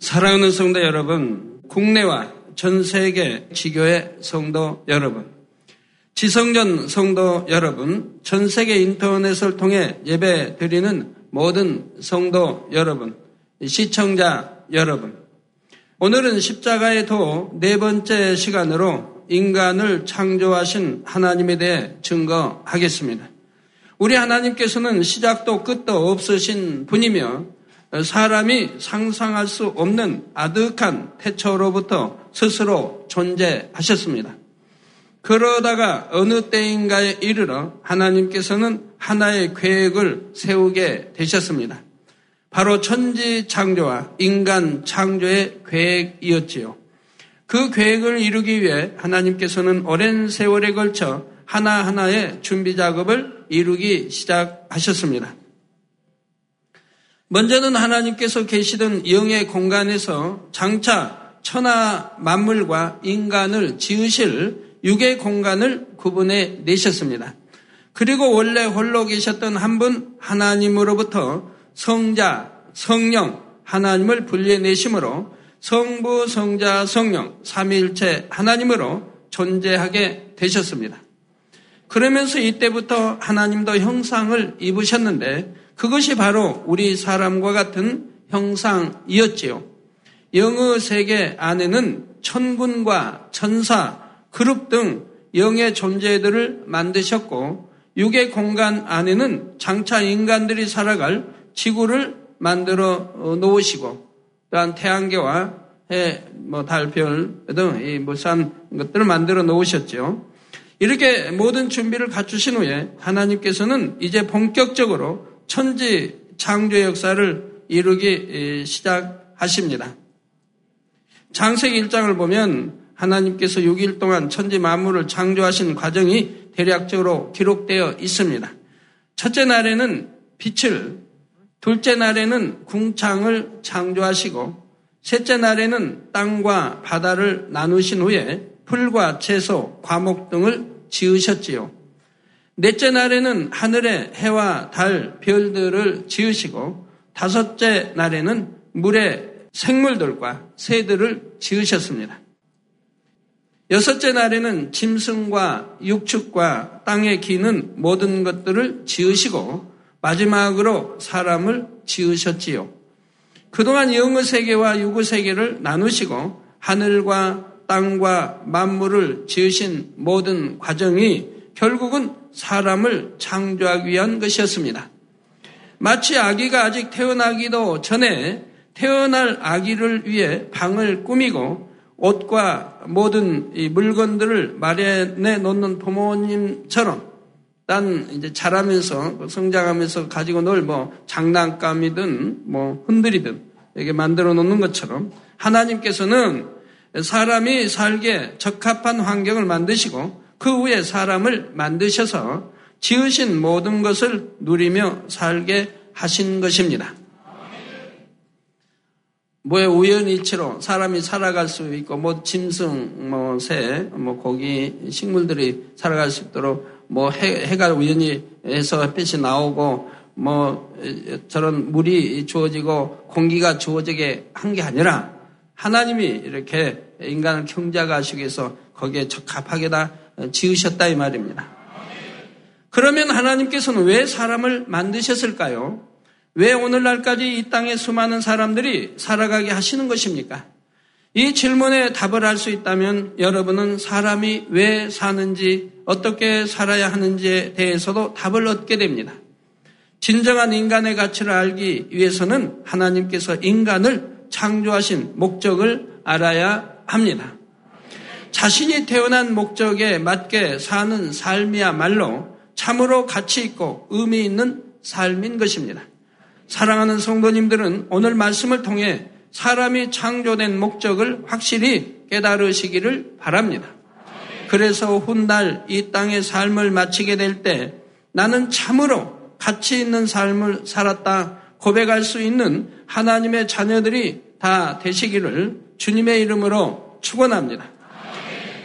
사랑하는 성도 여러분, 국내와 전 세계 지교회 성도 여러분, 지성전 성도 여러분, 전 세계 인터넷을 통해 예배 드리는 모든 성도 여러분, 시청자 여러분, 오늘은 십자가의 도 네 번째 시간으로 인간을 창조하신 하나님에 대해 증거하겠습니다. 우리 하나님께서는 시작도 끝도 없으신 분이며 사람이 상상할 수 없는 아득한 태초로부터 스스로 존재하셨습니다. 그러다가 어느 때인가에 이르러 하나님께서는 하나의 계획을 세우게 되셨습니다. 바로 천지 창조와 인간 창조의 계획이었지요. 그 계획을 이루기 위해 하나님께서는 오랜 세월에 걸쳐 하나하나의 준비 작업을 이루기 시작하셨습니다. 먼저는 하나님께서 계시던 영의 공간에서 장차 천하 만물과 인간을 지으실 육의 공간을 구분해 내셨습니다. 그리고 원래 홀로 계셨던 한 분 하나님으로부터 성자, 성령, 하나님을 분리해내심으로 성부, 성자, 성령, 삼위일체 하나님으로 존재하게 되셨습니다. 그러면서 이때부터 하나님도 형상을 입으셨는데 그것이 바로 우리 사람과 같은 형상이었지요. 영의 세계 안에는 천군과 천사, 그룹 등 영의 존재들을 만드셨고 육의 공간 안에는 장차 인간들이 살아갈 지구를 만들어 놓으시고 또한 태양계와 해, 달별 등 이 무수한 것들을 만들어 놓으셨죠. 이렇게 모든 준비를 갖추신 후에 하나님께서는 이제 본격적으로 천지 창조 역사를 이루기 시작하십니다. 창세기 1장을 보면 하나님께서 6일 동안 천지 만물을 창조하신 과정이 대략적으로 기록되어 있습니다. 첫째 날에는 빛을, 둘째 날에는 궁창을 창조하시고 셋째 날에는 땅과 바다를 나누신 후에 풀과 채소, 과목 등을 지으셨지요. 넷째 날에는 하늘의 해와 달, 별들을 지으시고 다섯째 날에는 물의 생물들과 새들을 지으셨습니다. 여섯째 날에는 짐승과 육축과 땅에 기는 모든 것들을 지으시고 마지막으로 사람을 지으셨지요. 그동안 영의 세계와 육의 세계를 나누시고 하늘과 땅과 만물을 지으신 모든 과정이 결국은 사람을 창조하기 위한 것이었습니다. 마치 아기가 아직 태어나기도 전에 태어날 아기를 위해 방을 꾸미고 옷과 모든 이 물건들을 마련해 놓는 부모님처럼 난 이제 자라면서 성장하면서 가지고 놀 장난감이든 흔들이든 이렇게 만들어 놓는 것처럼 하나님께서는 사람이 살기에 적합한 환경을 만드시고 그 후에 사람을 만드셔서 지으신 모든 것을 누리며 살게 하신 것입니다. 우연일치로 사람이 살아갈 수 있고 짐승, 새, 고기, 식물들이 살아갈 수 있도록 해가 우연히 해서 햇빛이 나오고 저런 물이 주어지고 공기가 주어지게 한 게 아니라 하나님이 이렇게 인간을 경작하시기 위해서 거기에 적합하게 다 지으셨다 이 말입니다. 그러면 하나님께서는 왜 사람을 만드셨을까요? 왜 오늘날까지 이 땅에 수많은 사람들이 살아가게 하시는 것입니까? 이 질문에 답을 할 수 있다면 여러분은 사람이 왜 사는지, 어떻게 살아야 하는지에 대해서도 답을 얻게 됩니다. 진정한 인간의 가치를 알기 위해서는 하나님께서 인간을 창조하신 목적을 알아야 합니다. 자신이 태어난 목적에 맞게 사는 삶이야말로 참으로 가치 있고 의미 있는 삶인 것입니다. 사랑하는 성도님들은 오늘 말씀을 통해 사람이 창조된 목적을 확실히 깨달으시기를 바랍니다. 그래서 훗날 이 땅의 삶을 마치게 될 때 나는 참으로 가치 있는 삶을 살았다 고백할 수 있는 하나님의 자녀들이 다 되시기를 주님의 이름으로 축원합니다.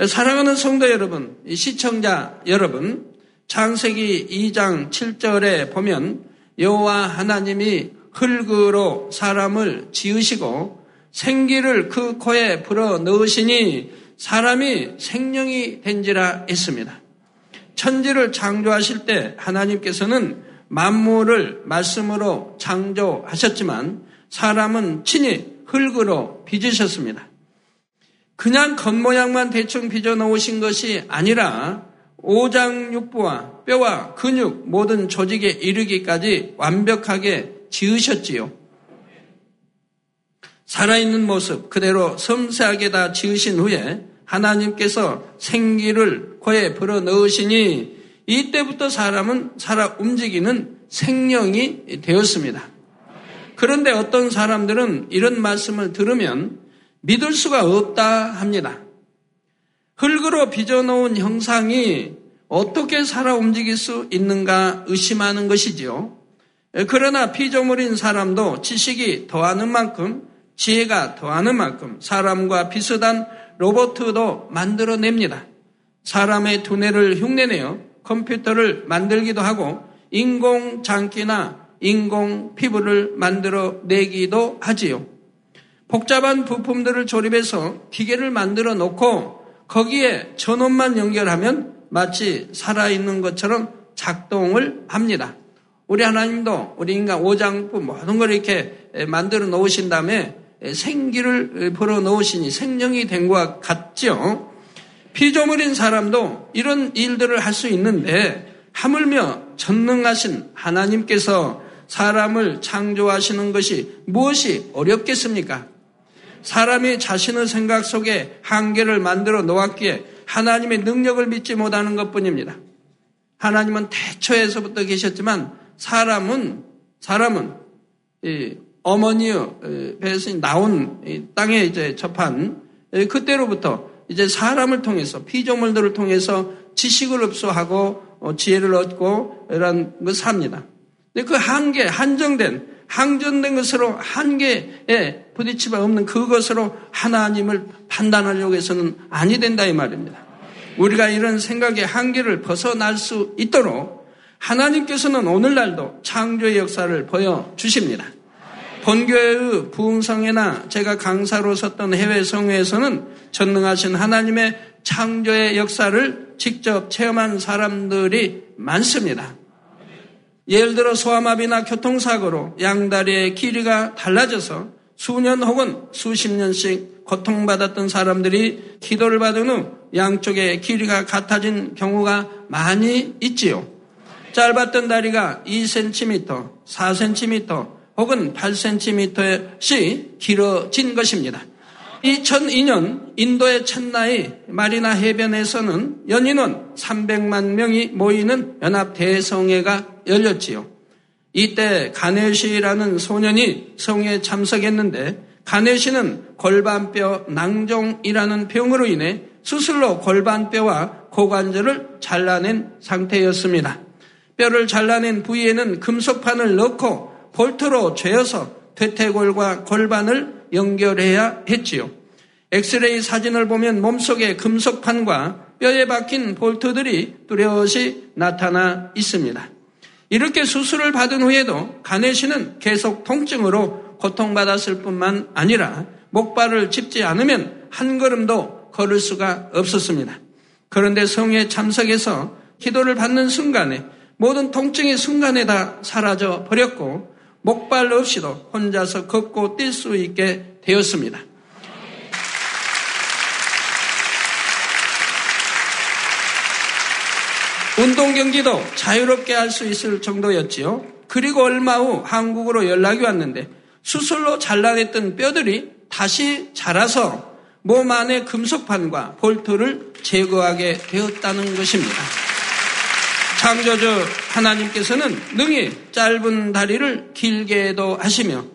사랑하는 성도 여러분, 시청자 여러분, 창세기 2장 7절에 보면 여호와 하나님이 흙으로 사람을 지으시고 생기를 그 코에 불어 넣으시니 사람이 생명이 된지라 했습니다. 천지를 창조하실 때 하나님께서는 만물을 말씀으로 창조하셨지만 사람은 친히 흙으로 빚으셨습니다. 그냥 겉모양만 대충 빚어놓으신 것이 아니라 오장육부와 뼈와 근육 모든 조직에 이르기까지 완벽하게 지으셨지요. 살아있는 모습 그대로 섬세하게 다 지으신 후에 하나님께서 생기를 코에 불어넣으시니 이때부터 사람은 살아 움직이는 생명이 되었습니다. 그런데 어떤 사람들은 이런 말씀을 들으면 믿을 수가 없다 합니다. 흙으로 빚어놓은 형상이 어떻게 살아 움직일 수 있는가 의심하는 것이지요. 그러나 피조물인 사람도 지식이 더하는 만큼 지혜가 더하는 만큼 사람과 비슷한 로봇도 만들어냅니다. 사람의 두뇌를 흉내내어 컴퓨터를 만들기도 하고 인공장기나 인공피부를 만들어내기도 하지요. 복잡한 부품들을 조립해서 기계를 만들어 놓고 거기에 전원만 연결하면 마치 살아있는 것처럼 작동을 합니다. 우리 하나님도 우리 인간 오장부 모든 걸 이렇게 만들어 놓으신 다음에 생기를 불어 넣으시니 생명이 된 것 같죠. 피조물인 사람도 이런 일들을 할 수 있는데 하물며 전능하신 하나님께서 사람을 창조하시는 것이 무엇이 어렵겠습니까? 사람이 자신의 생각 속에 한계를 만들어 놓았기에 하나님의 능력을 믿지 못하는 것뿐입니다. 하나님은 태초에서부터 계셨지만 사람은 이 어머니의 배에서 나온 이 땅에 이제 접한 그때로부터 이제 사람을 통해서 피조물들을 통해서 지식을 흡수하고 지혜를 얻고 이런 것을 합니다. 근데 그 한계 한정된 것으로 한계에 부딪히바 없는 그것으로 하나님을 판단하려고 해서는 아니 된다 이 말입니다. 우리가 이런 생각의 한계를 벗어날 수 있도록 하나님께서는 오늘날도 창조의 역사를 보여주십니다. 본교회의 부흥성회나 제가 강사로 섰던 해외 성회에서는 전능하신 하나님의 창조의 역사를 직접 체험한 사람들이 많습니다. 예를 들어 소아마비나 교통사고로 양다리의 길이가 달라져서 수년 혹은 수십 년씩 고통받았던 사람들이 기도를 받은 후 양쪽의 길이가 같아진 경우가 많이 있지요. 짧았던 다리가 2cm, 4cm, 혹은 8cm씩 길어진 것입니다. 2002년 인도의 첸나이 마리나 해변에서는 연인원 300만 명이 모이는 연합 대성회가 열렸지요. 이때 가네시라는 소년이 성회에 참석했는데 가네시는 골반뼈 낭종이라는 병으로 인해 수술로 골반뼈와 고관절을 잘라낸 상태였습니다. 뼈를 잘라낸 부위에는 금속판을 넣고 볼트로 죄어서 퇴퇴골과 골반을 연결해야 했지요. 엑스레이 사진을 보면 몸속의 금속판과 뼈에 박힌 볼트들이 뚜렷이 나타나 있습니다. 이렇게 수술을 받은 후에도 가네시는 계속 통증으로 고통받았을 뿐만 아니라 목발을 짚지 않으면 한 걸음도 걸을 수가 없었습니다. 그런데 성회에 참석해서 기도를 받는 순간에 모든 통증이 순간에 다 사라져 버렸고 목발 없이도 혼자서 걷고 뛸 수 있게 되었습니다. 운동 경기도 자유롭게 할 수 있을 정도였지요. 그리고 얼마 후 한국으로 연락이 왔는데 수술로 잘라냈던 뼈들이 다시 자라서 몸 안의 금속판과 볼트를 제거하게 되었다는 것입니다. 창조주 하나님께서는 능히 짧은 다리를 길게도 하시며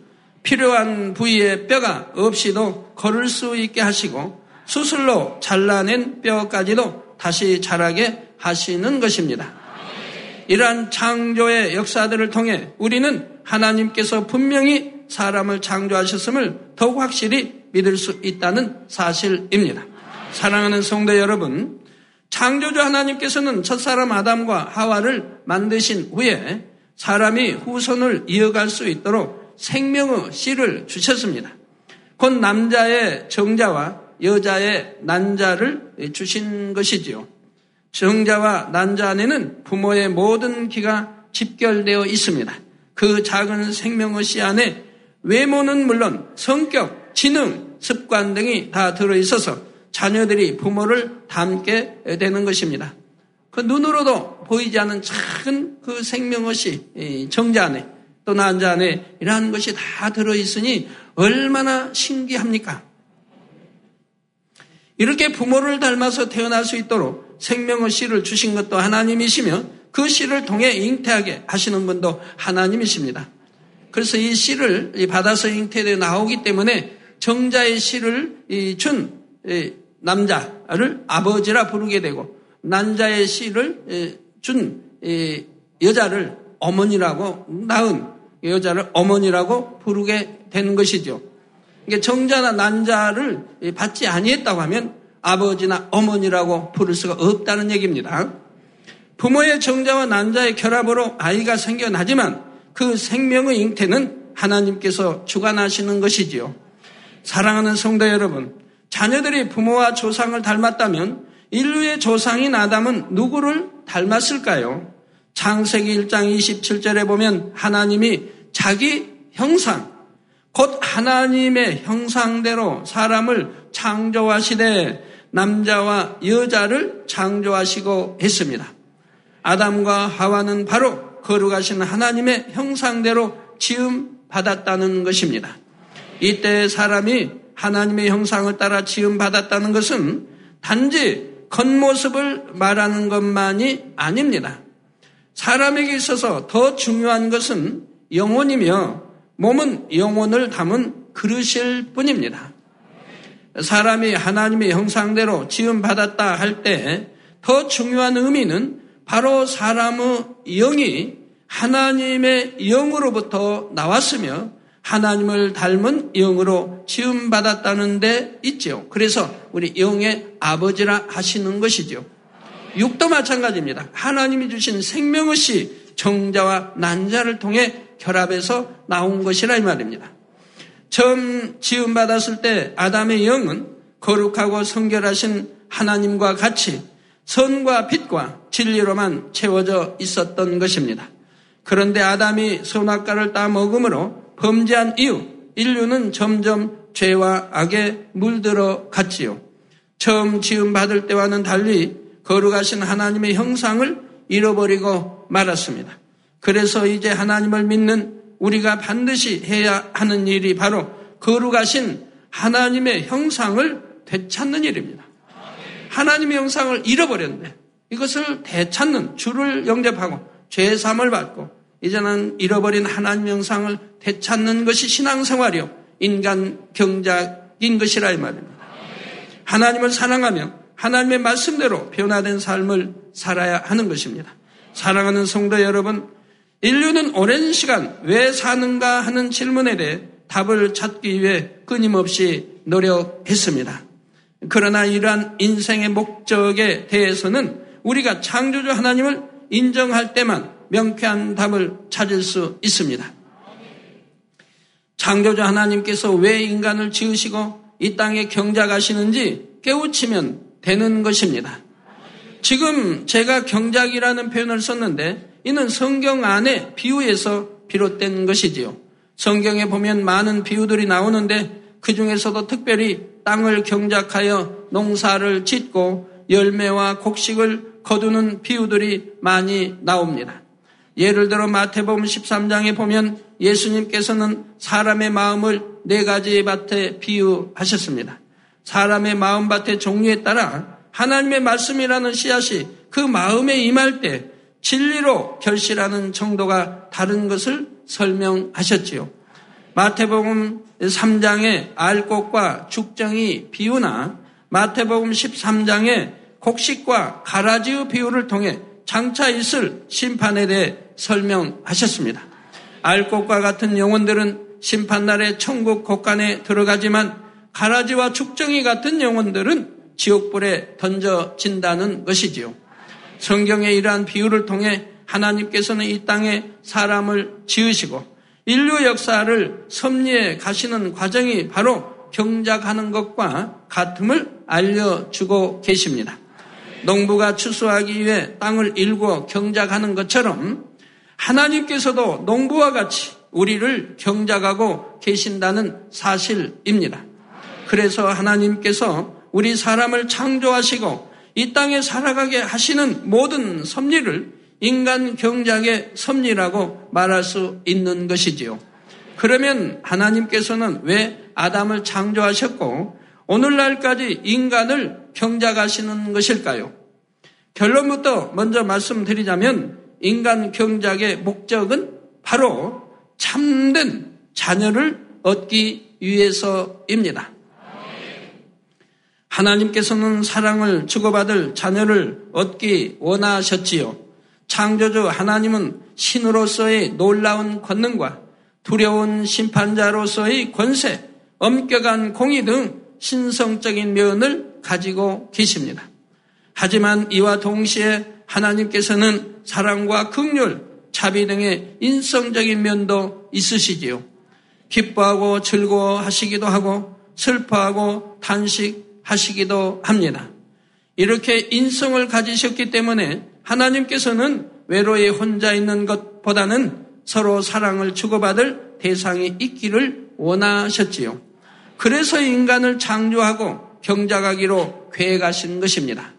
필요한 부위의 뼈가 없이도 걸을 수 있게 하시고 수술로 잘라낸 뼈까지도 다시 자라게 하시는 것입니다. 이러한 창조의 역사들을 통해 우리는 하나님께서 분명히 사람을 창조하셨음을 더욱 확실히 믿을 수 있다는 사실입니다. 사랑하는 성도 여러분, 창조주 하나님께서는 첫사람 아담과 하와를 만드신 후에 사람이 후손을 이어갈 수 있도록 생명의 씨를 주셨습니다. 곧 남자의 정자와 여자의 난자를 주신 것이지요. 정자와 난자 안에는 부모의 모든 기가 집결되어 있습니다. 그 작은 생명의 씨 안에 외모는 물론 성격, 지능, 습관 등이 다 들어있어서 자녀들이 부모를 닮게 되는 것입니다. 그 눈으로도 보이지 않은 작은 그 생명의 씨, 정자 안에 또 난자 안에 이러한 것이 다 들어있으니 얼마나 신기합니까? 이렇게 부모를 닮아서 태어날 수 있도록 생명의 씨를 주신 것도 하나님이시며 그 씨를 통해 잉태하게 하시는 분도 하나님이십니다. 그래서 이 씨를 받아서 잉태되어 나오기 때문에 정자의 씨를 준 남자를 아버지라 부르게 되고 난자의 씨를 준 여자를 어머니라고 낳은 여자를 어머니라고 부르게 되는 것이죠. 그러니까 정자나 난자를 받지 아니했다고 하면 아버지나 어머니라고 부를 수가 없다는 얘기입니다. 부모의 정자와 난자의 결합으로 아이가 생겨나지만 그 생명의 잉태는 하나님께서 주관하시는 것이지요. 사랑하는 성도 여러분, 자녀들이 부모와 조상을 닮았다면 인류의 조상인 아담은 누구를 닮았을까요? 창세기 1장 27절에 보면 하나님이 자기 형상, 곧 하나님의 형상대로 사람을 창조하시되 남자와 여자를 창조하시고 했습니다. 아담과 하와는 바로 거룩하신 하나님의 형상대로 지음 받았다는 것입니다. 이때 사람이 하나님의 형상을 따라 지음 받았다는 것은 단지 겉모습을 말하는 것만이 아닙니다. 사람에게 있어서 더 중요한 것은 영혼이며 몸은 영혼을 담은 그릇일 뿐입니다. 사람이 하나님의 형상대로 지음받았다 할 때 더 중요한 의미는 바로 사람의 영이 하나님의 영으로부터 나왔으며 하나님을 닮은 영으로 지음받았다는 데 있죠. 그래서 우리 영의 아버지라 하시는 것이죠. 육도 마찬가지입니다. 하나님이 주신 생명의 씨, 정자와 난자를 통해 결합해서 나온 것이라 이 말입니다. 처음 지음받았을 때 아담의 영은 거룩하고 성결하신 하나님과 같이 선과 빛과 진리로만 채워져 있었던 것입니다. 그런데 아담이 선악과를 따먹음으로 범죄한 이후 인류는 점점 죄와 악에 물들어 갔지요. 처음 지음받을 때와는 달리 거룩하신 하나님의 형상을 잃어버리고 말았습니다. 그래서 이제 하나님을 믿는 우리가 반드시 해야 하는 일이 바로 거룩하신 하나님의 형상을 되찾는 일입니다. 하나님의 형상을 잃어버렸는데 이것을 되찾는 주를 영접하고 죄 사함을 받고 이제는 잃어버린 하나님의 형상을 되찾는 것이 신앙생활이요 인간 경작인 것이라 이 말입니다. 하나님을 사랑하며 하나님의 말씀대로 변화된 삶을 살아야 하는 것입니다. 사랑하는 성도 여러분, 인류는 오랜 시간 왜 사는가 하는 질문에 대해 답을 찾기 위해 끊임없이 노력했습니다. 그러나 이러한 인생의 목적에 대해서는 우리가 창조주 하나님을 인정할 때만 명쾌한 답을 찾을 수 있습니다. 창조주 하나님께서 왜 인간을 지으시고 이 땅에 경작하시는지 깨우치면 되는 것입니다. 지금 제가 경작이라는 표현을 썼는데 이는 성경 안에 비유에서 비롯된 것이지요. 성경에 보면 많은 비유들이 나오는데 그 중에서도 특별히 땅을 경작하여 농사를 짓고 열매와 곡식을 거두는 비유들이 많이 나옵니다. 예를 들어 마태복음 13장에 보면 예수님께서는 사람의 마음을 4가지 밭에 비유하셨습니다. 사람의 마음밭의 종류에 따라 하나님의 말씀이라는 씨앗이 그 마음에 임할 때 진리로 결실하는 정도가 다른 것을 설명하셨지요. 마태복음 3장의 알곡과 죽정이 비유나 마태복음 13장의 곡식과 가라지의 비유를 통해 장차 있을 심판에 대해 설명하셨습니다. 알곡과 같은 영혼들은 심판날에 천국 곳간에 들어가지만 가라지와 죽정이 같은 영혼들은 지옥불에 던져진다는 것이지요. 성경의 이러한 비유를 통해 하나님께서는 이 땅에 사람을 지으시고 인류 역사를 섭리해 가시는 과정이 바로 경작하는 것과 같음을 알려주고 계십니다. 농부가 추수하기 위해 땅을 일궈 경작하는 것처럼 하나님께서도 농부와 같이 우리를 경작하고 계신다는 사실입니다. 그래서 하나님께서 우리 사람을 창조하시고 이 땅에 살아가게 하시는 모든 섭리를 인간 경작의 섭리라고 말할 수 있는 것이지요. 그러면 하나님께서는 왜 아담을 창조하셨고 오늘날까지 인간을 경작하시는 것일까요? 결론부터 먼저 말씀드리자면 인간 경작의 목적은 바로 참된 자녀를 얻기 위해서입니다. 하나님께서는 사랑을 주고받을 자녀를 얻기 원하셨지요. 창조주 하나님은 신으로서의 놀라운 권능과 두려운 심판자로서의 권세, 엄격한 공의 등 신성적인 면을 가지고 계십니다. 하지만 이와 동시에 하나님께서는 사랑과 긍휼, 자비 등의 인성적인 면도 있으시지요. 기뻐하고 즐거워하시기도 하고 슬퍼하고 탄식하시기도 합니다. 이렇게 인성을 가지셨기 때문에 하나님께서는 외로이 혼자 있는 것보다는 서로 사랑을 주고받을 대상이 있기를 원하셨지요. 그래서 인간을 창조하고 경작하기로 계획하신 것입니다.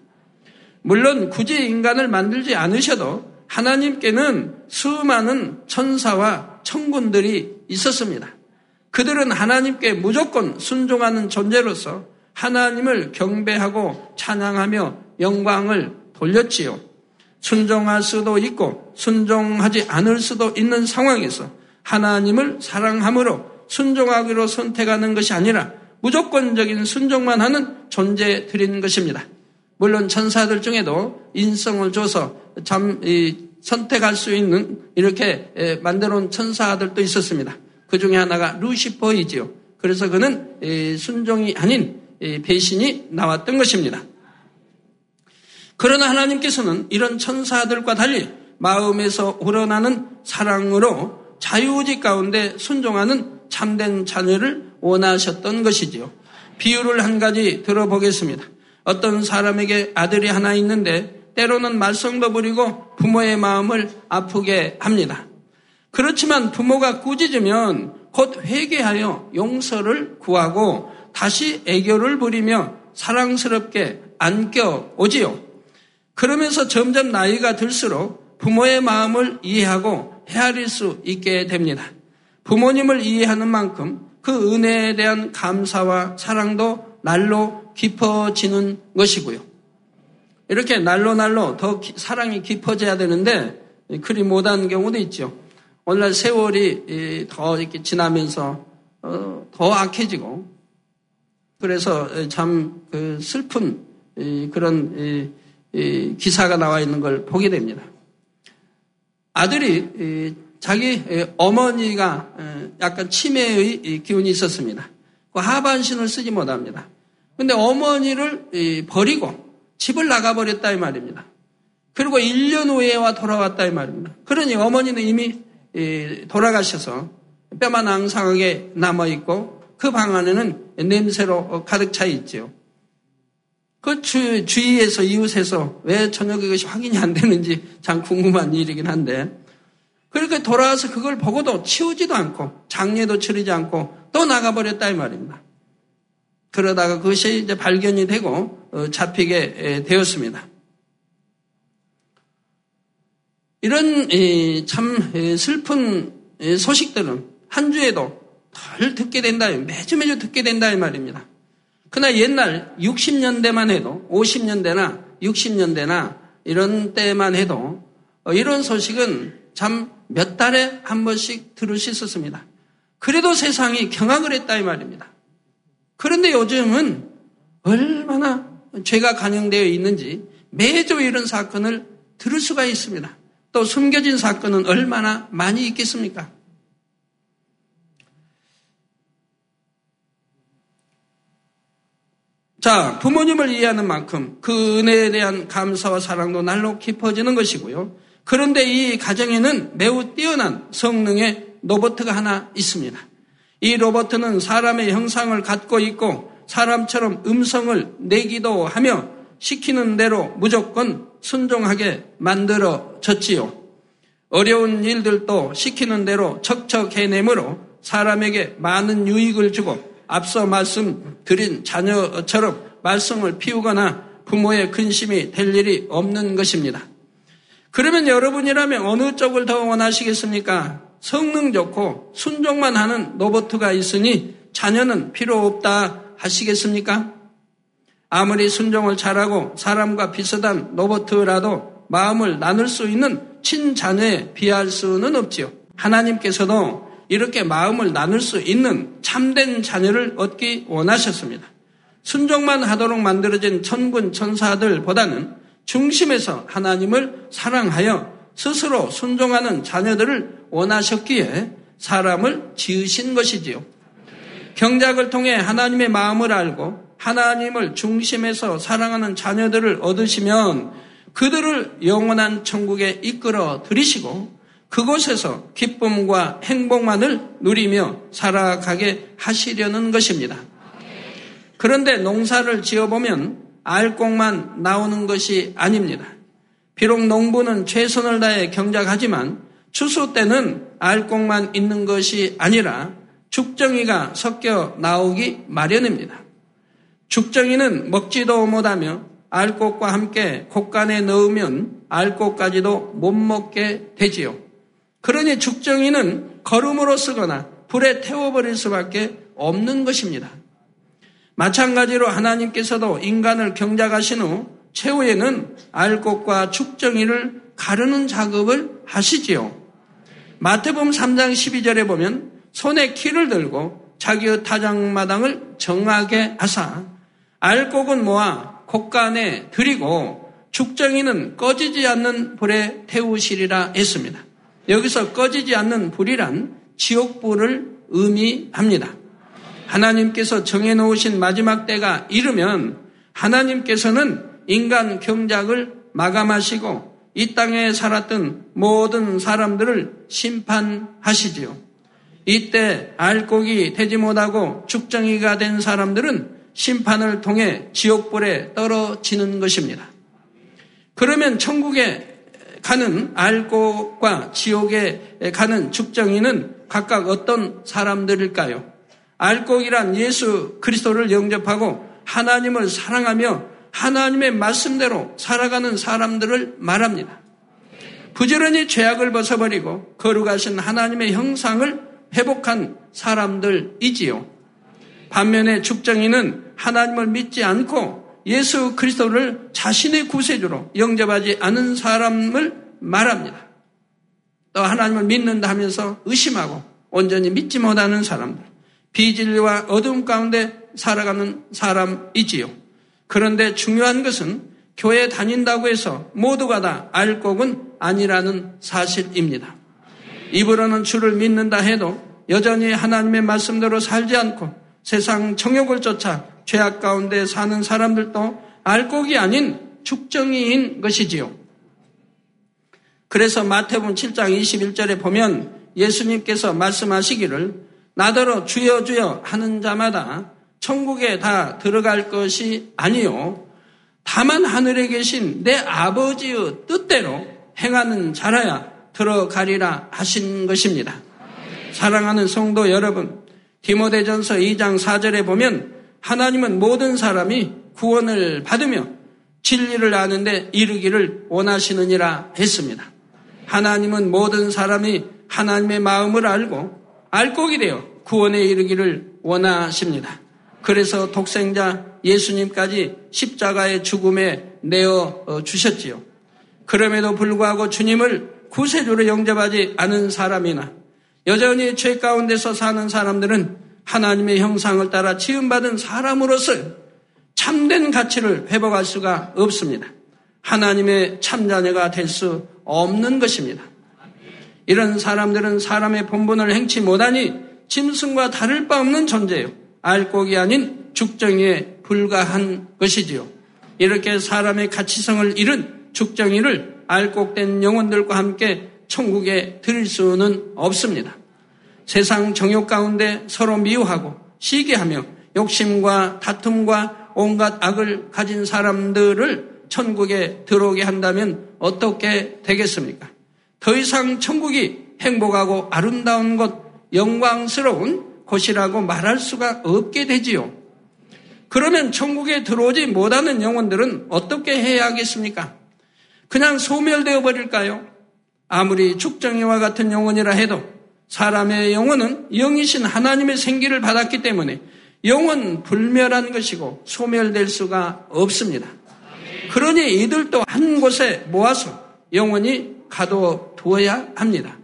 물론 굳이 인간을 만들지 않으셔도 하나님께는 수많은 천사와 천군들이 있었습니다. 그들은 하나님께 무조건 순종하는 존재로서 하나님을 경배하고 찬양하며 영광을 돌렸지요. 순종할 수도 있고 순종하지 않을 수도 있는 상황에서 하나님을 사랑함으로 순종하기로 선택하는 것이 아니라 무조건적인 순종만 하는 존재들인 것입니다. 물론 천사들 중에도 인성을 줘서 선택할 수 있는 이렇게 만들어온 천사들도 있었습니다. 그 중에 하나가 루시퍼이지요. 그래서 그는 순종이 아닌 배신이 나왔던 것입니다. 그러나 하나님께서는 이런 천사들과 달리 마음에서 우러나는 사랑으로 자유의지 가운데 순종하는 참된 자녀를 원하셨던 것이지요. 비유를 한 가지 들어보겠습니다. 어떤 사람에게 아들이 하나 있는데 때로는 말썽도 부리고 부모의 마음을 아프게 합니다. 그렇지만 부모가 꾸짖으면 곧 회개하여 용서를 구하고 다시 애교를 부리며 사랑스럽게 안겨오지요. 그러면서 점점 나이가 들수록 부모의 마음을 이해하고 헤아릴 수 있게 됩니다. 부모님을 이해하는 만큼 그 은혜에 대한 감사와 사랑도 날로 깊어지는 것이고요. 이렇게 날로 더 사랑이 깊어져야 되는데 그리 못한 경우도 있죠. 오늘날 세월이 더 이렇게 지나면서 더 악해지고 그래서 참 슬픈 그런 기사가 나와 있는 걸 보게 됩니다. 아들이 자기 어머니가 약간 치매의 기운이 있었습니다. 하반신을 쓰지 못합니다. 그런데 어머니를 버리고 집을 나가버렸다 이 말입니다. 그리고 1년 후에 돌아왔다 이 말입니다. 그러니 어머니는 이미 돌아가셔서 뼈만 앙상하게 남아있고 그 방 안에는 냄새로 가득 차 있지요. 그 주위에서 이웃에서 왜 전혀 그것이 확인이 안 되는지 참 궁금한 일이긴 한데 그렇게 돌아와서 그걸 보고도 치우지도 않고 장례도 치르지 않고 또 나가버렸다 이 말입니다. 그러다가 그것이 이제 발견이 되고 잡히게 되었습니다. 이런 참 슬픈 소식들은 한 주에도 덜 듣게 된다, 매주 듣게 된다 이 말입니다. 그러나 옛날 60년대만 해도 50년대나 60년대나 이런 때만 해도 이런 소식은 참 몇 달에 한 번씩 들을 수 있었습니다. 그래도 세상이 경악을 했다 이 말입니다. 그런데 요즘은 얼마나 죄가 관영되어 있는지 매주 이런 사건을 들을 수가 있습니다. 또 숨겨진 사건은 얼마나 많이 있겠습니까? 자, 부모님을 이해하는 만큼 그 은혜에 대한 감사와 사랑도 날로 깊어지는 것이고요. 그런데 이 가정에는 매우 뛰어난 성능의 로봇가 하나 있습니다. 이 로버트는 사람의 형상을 갖고 있고 사람처럼 음성을 내기도 하며 시키는 대로 무조건 순종하게 만들어졌지요. 어려운 일들도 시키는 대로 척척 해내므로 사람에게 많은 유익을 주고 앞서 말씀드린 자녀처럼 말썽을 피우거나 부모의 근심이 될 일이 없는 것입니다. 그러면 여러분이라면 어느 쪽을 더 원하시겠습니까? 성능 좋고 순종만 하는 로버트가 있으니 자녀는 필요 없다 하시겠습니까? 아무리 순종을 잘하고 사람과 비슷한 로버트라도 마음을 나눌 수 있는 친자녀에 비할 수는 없지요. 하나님께서도 이렇게 마음을 나눌 수 있는 참된 자녀를 얻기 원하셨습니다. 순종만 하도록 만들어진 천군 천사들보다는 중심에서 하나님을 사랑하여 스스로 순종하는 자녀들을 원하셨기에 사람을 지으신 것이지요. 경작을 통해 하나님의 마음을 알고 하나님을 중심에서 사랑하는 자녀들을 얻으시면 그들을 영원한 천국에 이끌어 들이시고 그곳에서 기쁨과 행복만을 누리며 살아가게 하시려는 것입니다. 그런데 농사를 지어보면 알곡만 나오는 것이 아닙니다. 비록 농부는 최선을 다해 경작하지만 추수 때는 알곡만 있는 것이 아니라 죽정이가 섞여 나오기 마련입니다. 죽정이는 먹지도 못하며 알곡과 함께 곡간에 넣으면 알곡까지도 못 먹게 되지요. 그러니 죽정이는 거름으로 쓰거나 불에 태워버릴 수밖에 없는 것입니다. 마찬가지로 하나님께서도 인간을 경작하신 후 최후에는 알곡과 죽정이를 가르는 작업을 하시지요. 마태복음 3장 12절에 보면 손에 키를 들고 자기의 타작마당을 정하게 하사 알곡은 모아 곡간에 들이고 죽정이는 꺼지지 않는 불에 태우시리라 했습니다. 여기서 꺼지지 않는 불이란 지옥불을 의미합니다. 하나님께서 정해놓으신 마지막 때가 이르면 하나님께서는 인간 경작을 마감하시고 이 땅에 살았던 모든 사람들을 심판하시지요. 이때 알곡이 되지 못하고 죽정이가 된 사람들은 심판을 통해 지옥불에 떨어지는 것입니다. 그러면 천국에 가는 알곡과 지옥에 가는 죽정이는 각각 어떤 사람들일까요? 알곡이란 예수 그리스도를 영접하고 하나님을 사랑하며 하나님의 말씀대로 살아가는 사람들을 말합니다. 부지런히 죄악을 벗어버리고 거룩하신 하나님의 형상을 회복한 사람들이지요. 반면에 죽정이는 하나님을 믿지 않고 예수 그리스도를 자신의 구세주로 영접하지 않은 사람을 말합니다. 또 하나님을 믿는다 하면서 의심하고 온전히 믿지 못하는 사람들, 비진리와 어둠 가운데 살아가는 사람이지요. 그런데 중요한 것은 교회 다닌다고 해서 모두가 다 알곡은 아니라는 사실입니다. 입으로는 주를 믿는다 해도 여전히 하나님의 말씀대로 살지 않고 세상 정욕을 쫓아 죄악 가운데 사는 사람들도 알곡이 아닌 죽정이인 것이지요. 그래서 마태복음 7장 21절에 보면 예수님께서 말씀하시기를 나더러 주여 주여 하는 자마다 천국에 다 들어갈 것이 아니요 다만 하늘에 계신 내 아버지의 뜻대로 행하는 자라야 들어가리라 하신 것입니다. 사랑하는 성도 여러분, 디모데전서 2장 4절에 보면 하나님은 모든 사람이 구원을 받으며 진리를 아는데 이르기를 원하시느니라 했습니다. 하나님은 모든 사람이 하나님의 마음을 알고 알곡이 되어 구원에 이르기를 원하십니다. 그래서 독생자 예수님까지 십자가의 죽음에 내어 주셨지요. 그럼에도 불구하고 주님을 구세주로 영접하지 않은 사람이나 여전히 죄 가운데서 사는 사람들은 하나님의 형상을 따라 지음받은 사람으로서 참된 가치를 회복할 수가 없습니다. 하나님의 참자녀가 될 수 없는 것입니다. 이런 사람들은 사람의 본분을 행치 못하니 짐승과 다를 바 없는 존재예요. 알곡이 아닌 죽정이에 불과한 것이지요. 이렇게 사람의 가치성을 잃은 죽정이를 알곡된 영혼들과 함께 천국에 들일 수는 없습니다. 세상 정욕 가운데 서로 미워하고 시기하며 욕심과 다툼과 온갖 악을 가진 사람들을 천국에 들어오게 한다면 어떻게 되겠습니까? 더 이상 천국이 행복하고 아름다운 곳, 영광스러운 곳이라고 말할 수가 없게 되지요. 그러면 천국에 들어오지 못하는 영혼들은 어떻게 해야 하겠습니까? 그냥 소멸되어 버릴까요? 아무리 죽정이와 같은 영혼이라 해도 사람의 영혼은 영이신 하나님의 생기를 받았기 때문에 영은 불멸한 것이고 소멸될 수가 없습니다. 그러니 이들도 한 곳에 모아서 영원히 가둬두어야 합니다.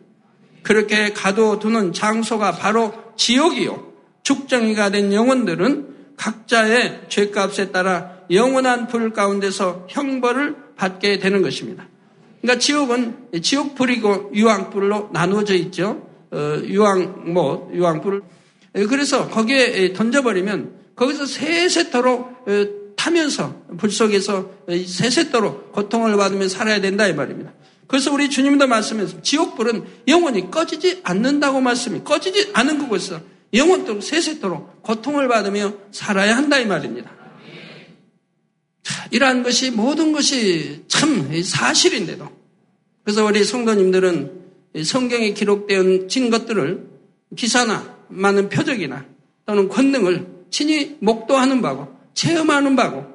그렇게 가둬두는 장소가 바로 지옥이요, 죽정이가 된 영혼들은 각자의 죄값에 따라 영원한 불 가운데서 형벌을 받게 되는 것입니다. 그러니까 지옥은 지옥불이고 유황불로 나누어져 있죠. 유황불. 그래서 거기에 던져버리면 거기서 세세토록 타면서 불 속에서 세세토록 고통을 받으며 살아야 된다 이 말입니다. 그래서 우리 주님도 말씀하셨습니다. 지옥불은 영원히 꺼지지 않는다고 말씀이 꺼지지 않은 그곳에서 영원토록 세세토록 고통을 받으며 살아야 한다 이 말입니다. 이러한 것이 모든 것이 참 사실인데도 그래서 우리 성도님들은 성경에 기록된 것들을 기사나 많은 표적이나 또는 권능을 친히 목도하는 바고 체험하는 바고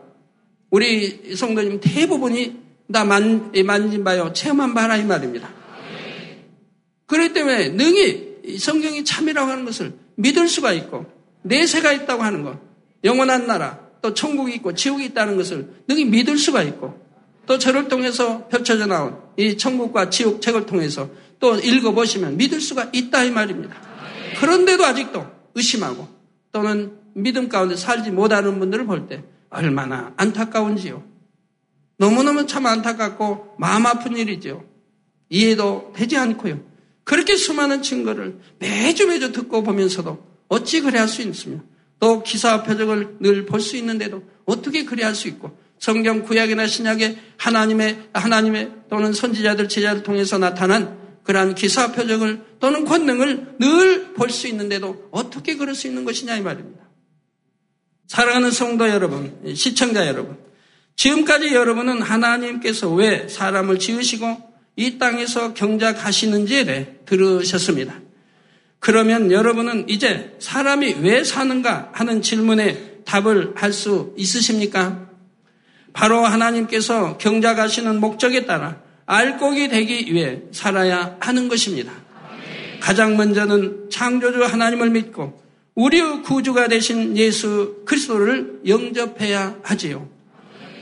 우리 성도님 대부분이 다 만진 바요 체험한 바라 이 말입니다. 그렇기 때문에 능히 성경이 참이라고 하는 것을 믿을 수가 있고 내세가 있다고 하는 것, 영원한 나라, 또 천국이 있고 지옥이 있다는 것을 능히 믿을 수가 있고 또 저를 통해서 펼쳐져 나온 이 천국과 지옥 책을 통해서 또 읽어보시면 믿을 수가 있다 이 말입니다. 그런데도 아직도 의심하고 또는 믿음 가운데 살지 못하는 분들을 볼 때 얼마나 안타까운지요. 너무너무 참 안타깝고 마음 아픈 일이지요. 이해도 되지 않고요. 그렇게 수많은 증거를 매주 듣고 보면서도 어찌 그래 할 수 있으며 또 기사와 표적을 늘 볼 수 있는데도 어떻게 그래 할 수 있고 성경 구약이나 신약에 하나님의 또는 선지자들 제자를 통해서 나타난 그러한 기사와 표적을 또는 권능을 늘 볼 수 있는데도 어떻게 그럴 수 있는 것이냐 이 말입니다. 사랑하는 성도 여러분, 시청자 여러분, 지금까지 여러분은 하나님께서 왜 사람을 지으시고 이 땅에서 경작하시는지에 대해 들으셨습니다. 그러면 여러분은 이제 사람이 왜 사는가 하는 질문에 답을 할 수 있으십니까? 바로 하나님께서 경작하시는 목적에 따라 알곡이 되기 위해 살아야 하는 것입니다. 가장 먼저는 창조주 하나님을 믿고 우리의 구주가 되신 예수 그리스도를 영접해야 하지요.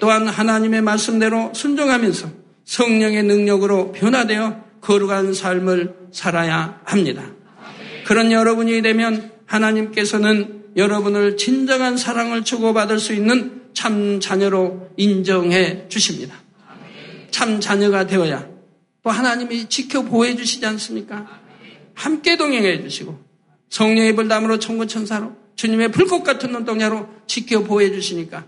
또한 하나님의 말씀대로 순종하면서 성령의 능력으로 변화되어 거룩한 삶을 살아야 합니다. 그런 여러분이 되면 하나님께서는 여러분을 진정한 사랑을 주고받을 수 있는 참 자녀로 인정해 주십니다. 참 자녀가 되어야 또 하나님이 지켜보호해 주시지 않습니까? 함께 동행해 주시고 성령의 불담으로 천군천사로 주님의 불꽃 같은 눈동자로 지켜보호해 주시니까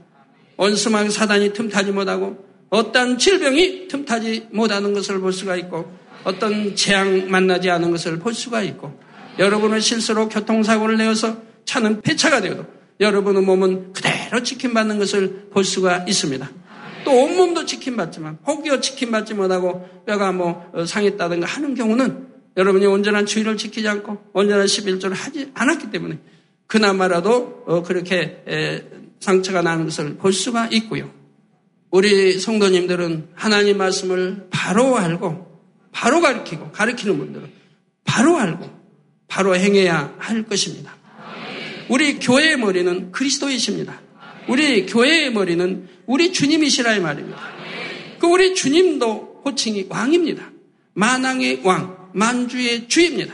원수망 사단이 틈타지 못하고 어떤 질병이 틈타지 못하는 것을 볼 수가 있고 어떤 재앙 만나지 않은 것을 볼 수가 있고 여러분은 실수로 교통사고를 내어서 차는 폐차가 되어도 여러분의 몸은 그대로 지킴받는 것을 볼 수가 있습니다. 또 온몸도 지킴받지만 혹여 지킴받지 못하고 뼈가 상했다든가 하는 경우는 여러분이 온전한 주의를 지키지 않고 온전한 11조를 하지 않았기 때문에 그나마라도 그렇게 상처가 나는 것을 볼 수가 있고요. 우리 성도님들은 하나님 말씀을 바로 알고 바로 가르치고 가르치는 분들은 바로 알고 바로 행해야 할 것입니다. 우리 교회의 머리는 그리스도이십니다. 우리 교회의 머리는 우리 주님이시라 이 말입니다. 그 우리 주님도 호칭이 왕입니다. 만왕의 왕, 만주의 주입니다.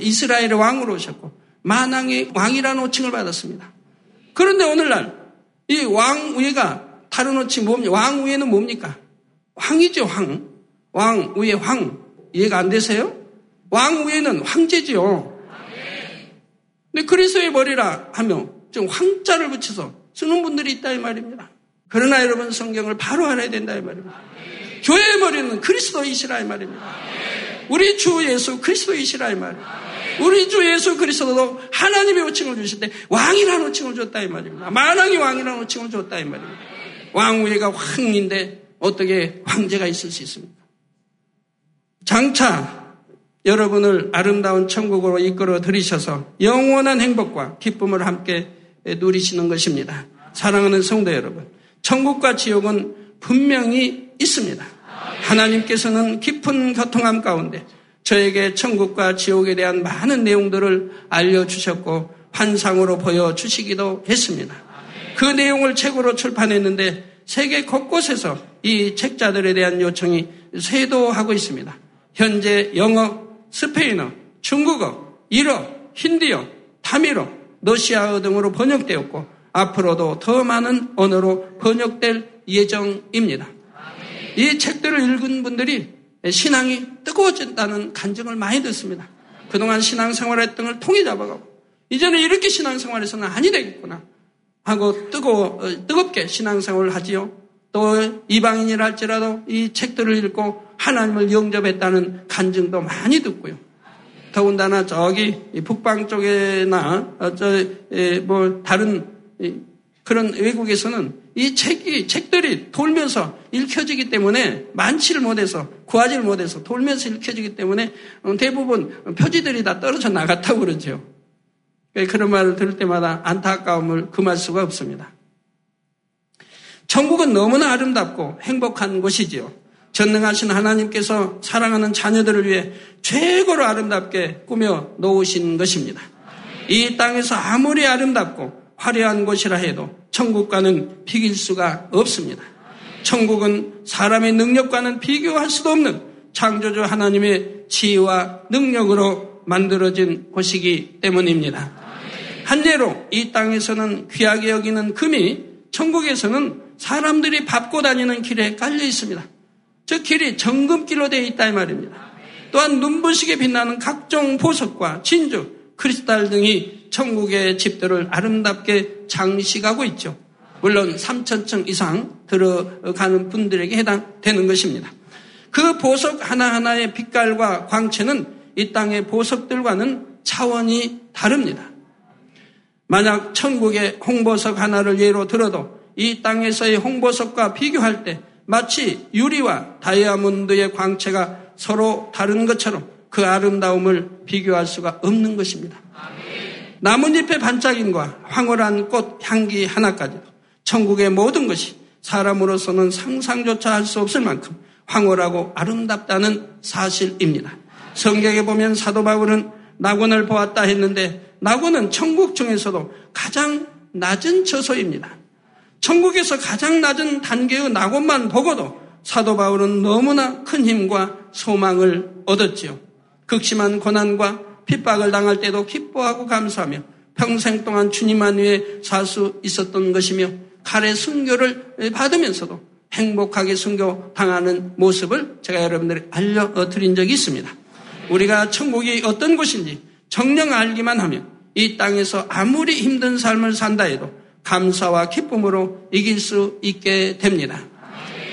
이스라엘의 왕으로 오셨고 만왕의 왕이라는 호칭을 받았습니다. 그런데 오늘날 이 왕위가 다른 호칭 뭡니까? 왕위에는 뭡니까? 왕이죠, 왕. 왕위의 왕. 이해가 안 되세요? 왕위에는 황제지요. 근데 그리스도의 머리라 하며 좀 황자를 붙여서 쓰는 분들이 있다 이 말입니다. 그러나 여러분 성경을 바로 알아야 된다 이 말입니다. 교회의 머리는 그리스도이시라 이 말입니다. 우리 주 예수 그리스도이시라 이 말입니다. 우리 주 예수 그리스도도 하나님의 호칭을 주실 때 왕이라는 호칭을 줬다 이 말입니다. 만왕이 왕이라는 호칭을 줬다 이 말입니다. 왕 위에가 황인데 어떻게 황제가 있을 수 있습니까? 장차 여러분을 아름다운 천국으로 이끌어 들이셔서 영원한 행복과 기쁨을 함께 누리시는 것입니다. 사랑하는 성도 여러분, 천국과 지옥은 분명히 있습니다. 하나님께서는 깊은 교통함 가운데 저에게 천국과 지옥에 대한 많은 내용들을 알려주셨고 환상으로 보여주시기도 했습니다. 그 내용을 책으로 출판했는데 세계 곳곳에서 이 책자들에 대한 요청이 쇄도하고 있습니다. 현재 영어, 스페인어, 중국어, 일어, 힌디어, 타밀어, 러시아어 등으로 번역되었고 앞으로도 더 많은 언어로 번역될 예정입니다. 이 책들을 읽은 분들이 신앙이 뜨거워진다는 간증을 많이 듣습니다. 그동안 신앙생활했던 걸 통해 잡아가고 이제는 이렇게 신앙생활에서는 아니 되겠구나 하고 뜨겁게 신앙생활을 하지요. 또 이방인이라 할지라도 이 책들을 읽고 하나님을 영접했다는 간증도 많이 듣고요. 더군다나 저기 북방 쪽에나 다른 그런 외국에서는 이 책들이 돌면서 읽혀지기 때문에 많지를 못해서 구하지를 못해서 돌면서 읽혀지기 때문에 대부분 표지들이 다 떨어져 나갔다고 그러죠. 그런 말을 들을 때마다 안타까움을 금할 수가 없습니다. 천국은 너무나 아름답고 행복한 곳이지요. 전능하신 하나님께서 사랑하는 자녀들을 위해 최고로 아름답게 꾸며 놓으신 것입니다. 이 땅에서 아무리 아름답고 화려한 곳이라 해도 천국과는 비길 수가 없습니다. 천국은 사람의 능력과는 비교할 수도 없는 창조주 하나님의 지혜와 능력으로 만들어진 곳이기 때문입니다. 한예로 이 땅에서는 귀하게 여기는 금이 천국에서는 사람들이 밟고 다니는 길에 깔려 있습니다. 저 길이 정금길로 되어 있다 이 말입니다. 또한 눈부시게 빛나는 각종 보석과 진주, 크리스탈 등이 천국의 집들을 아름답게 장식하고 있죠. 물론 3,000층 이상 들어가는 분들에게 해당되는 것입니다. 그 보석 하나하나의 빛깔과 광채는 이 땅의 보석들과는 차원이 다릅니다. 만약 천국의 홍보석 하나를 예로 들어도 이 땅에서의 홍보석과 비교할 때 마치 유리와 다이아몬드의 광채가 서로 다른 것처럼 그 아름다움을 비교할 수가 없는 것입니다. 나뭇잎의 반짝임과 황홀한 꽃 향기 하나까지도 천국의 모든 것이 사람으로서는 상상조차 할 수 없을 만큼 황홀하고 아름답다는 사실입니다. 성경에 보면 사도 바울은 낙원을 보았다 했는데 낙원은 천국 중에서도 가장 낮은 처소입니다. 천국에서 가장 낮은 단계의 낙원만 보고도 사도 바울은 너무나 큰 힘과 소망을 얻었지요. 극심한 고난과 핍박을 당할 때도 기뻐하고 감사하며 평생 동안 주님만 위해 살 수 있었던 것이며 칼의 순교를 받으면서도 행복하게 순교당하는 모습을 제가 여러분들에게 알려드린 적이 있습니다. 우리가 천국이 어떤 곳인지 정녕 알기만 하면 이 땅에서 아무리 힘든 삶을 산다 해도 감사와 기쁨으로 이길 수 있게 됩니다.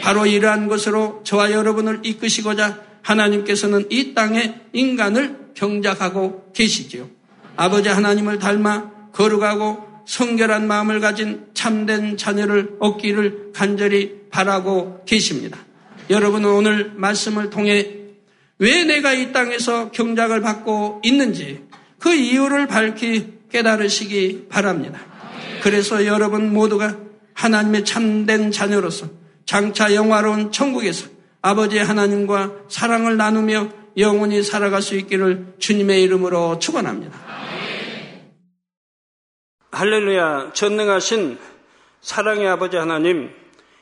바로 이러한 것으로 저와 여러분을 이끄시고자 하나님께서는 이 땅에 인간을 경작하고 계시지요. 아버지 하나님을 닮아 거룩하고 성결한 마음을 가진 참된 자녀를 얻기를 간절히 바라고 계십니다. 여러분은 오늘 말씀을 통해 왜 내가 이 땅에서 경작을 받고 있는지 그 이유를 밝히 깨달으시기 바랍니다. 그래서 여러분 모두가 하나님의 참된 자녀로서 장차 영화로운 천국에서 아버지 하나님과 사랑을 나누며 영원히 살아갈 수 있기를 주님의 이름으로 축원합니다. 할렐루야. 전능하신 사랑의 아버지 하나님,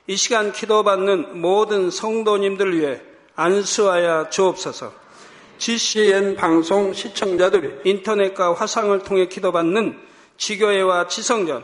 이 시간 기도받는 모든 성도님들 위해 안수하여 주옵소서. GCN 방송 시청자들, 인터넷과 화상을 통해 기도받는 지교회와 지성전,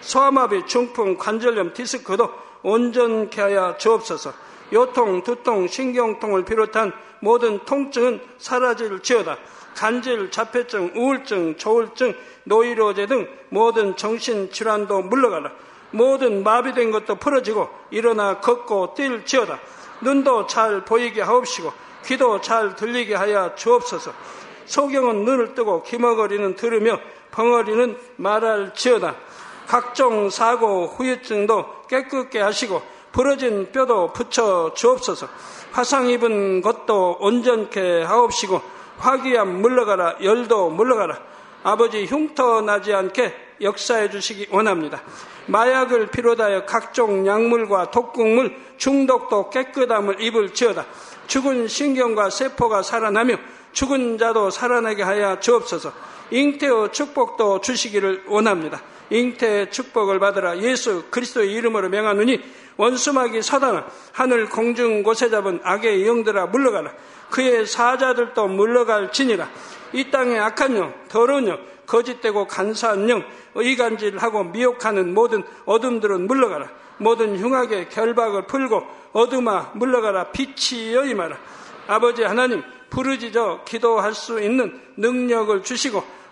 소아마비, 중풍, 관절염, 디스크도 온전케 하여 주옵소서. 요통, 두통, 신경통을 비롯한 모든 통증은 사라질지어다. 간질, 자폐증, 우울증, 조울증, 노이로제 등 모든 정신질환도 물러가라. 모든 마비된 것도 풀어지고 일어나 걷고 뛸지어다. 눈도 잘 보이게 하옵시고 귀도 잘 들리게 하여 주옵소서. 소경은 눈을 뜨고 기머거리는 들으며 벙어리는 말할지어다. 각종 사고 후유증도 깨끗게 하시고 부러진 뼈도 붙여 주옵소서. 화상 입은 것도 온전케 하옵시고 화기암 물러가라. 열도 물러가라. 아버지 흉터 나지 않게 역사해 주시기 원합니다. 마약을 비롯하여 각종 약물과 독극물 중독도 깨끗함을 입을지어다. 죽은 신경과 세포가 살아나며 죽은 자도 살아나게 하여 주옵소서. 잉태의 축복도 주시기를 원합니다. 잉태의 축복을 받으라. 예수 그리스도의 이름으로 명하노니 원수마귀 사단아 하늘 공중 곳에 잡은 악의 영들아 물러가라. 그의 사자들도 물러갈지니라. 이 땅의 악한 영, 더러운 영, 거짓되고 간사한 영, 이간질하고 미혹하는 모든 어둠들은 물러가라. 모든 흉악의 결박을 풀고 어둠아 물러가라. 빛이여 임하라. 아버지 하나님, 부르짖어 기도할 수 있는 능력을 주시고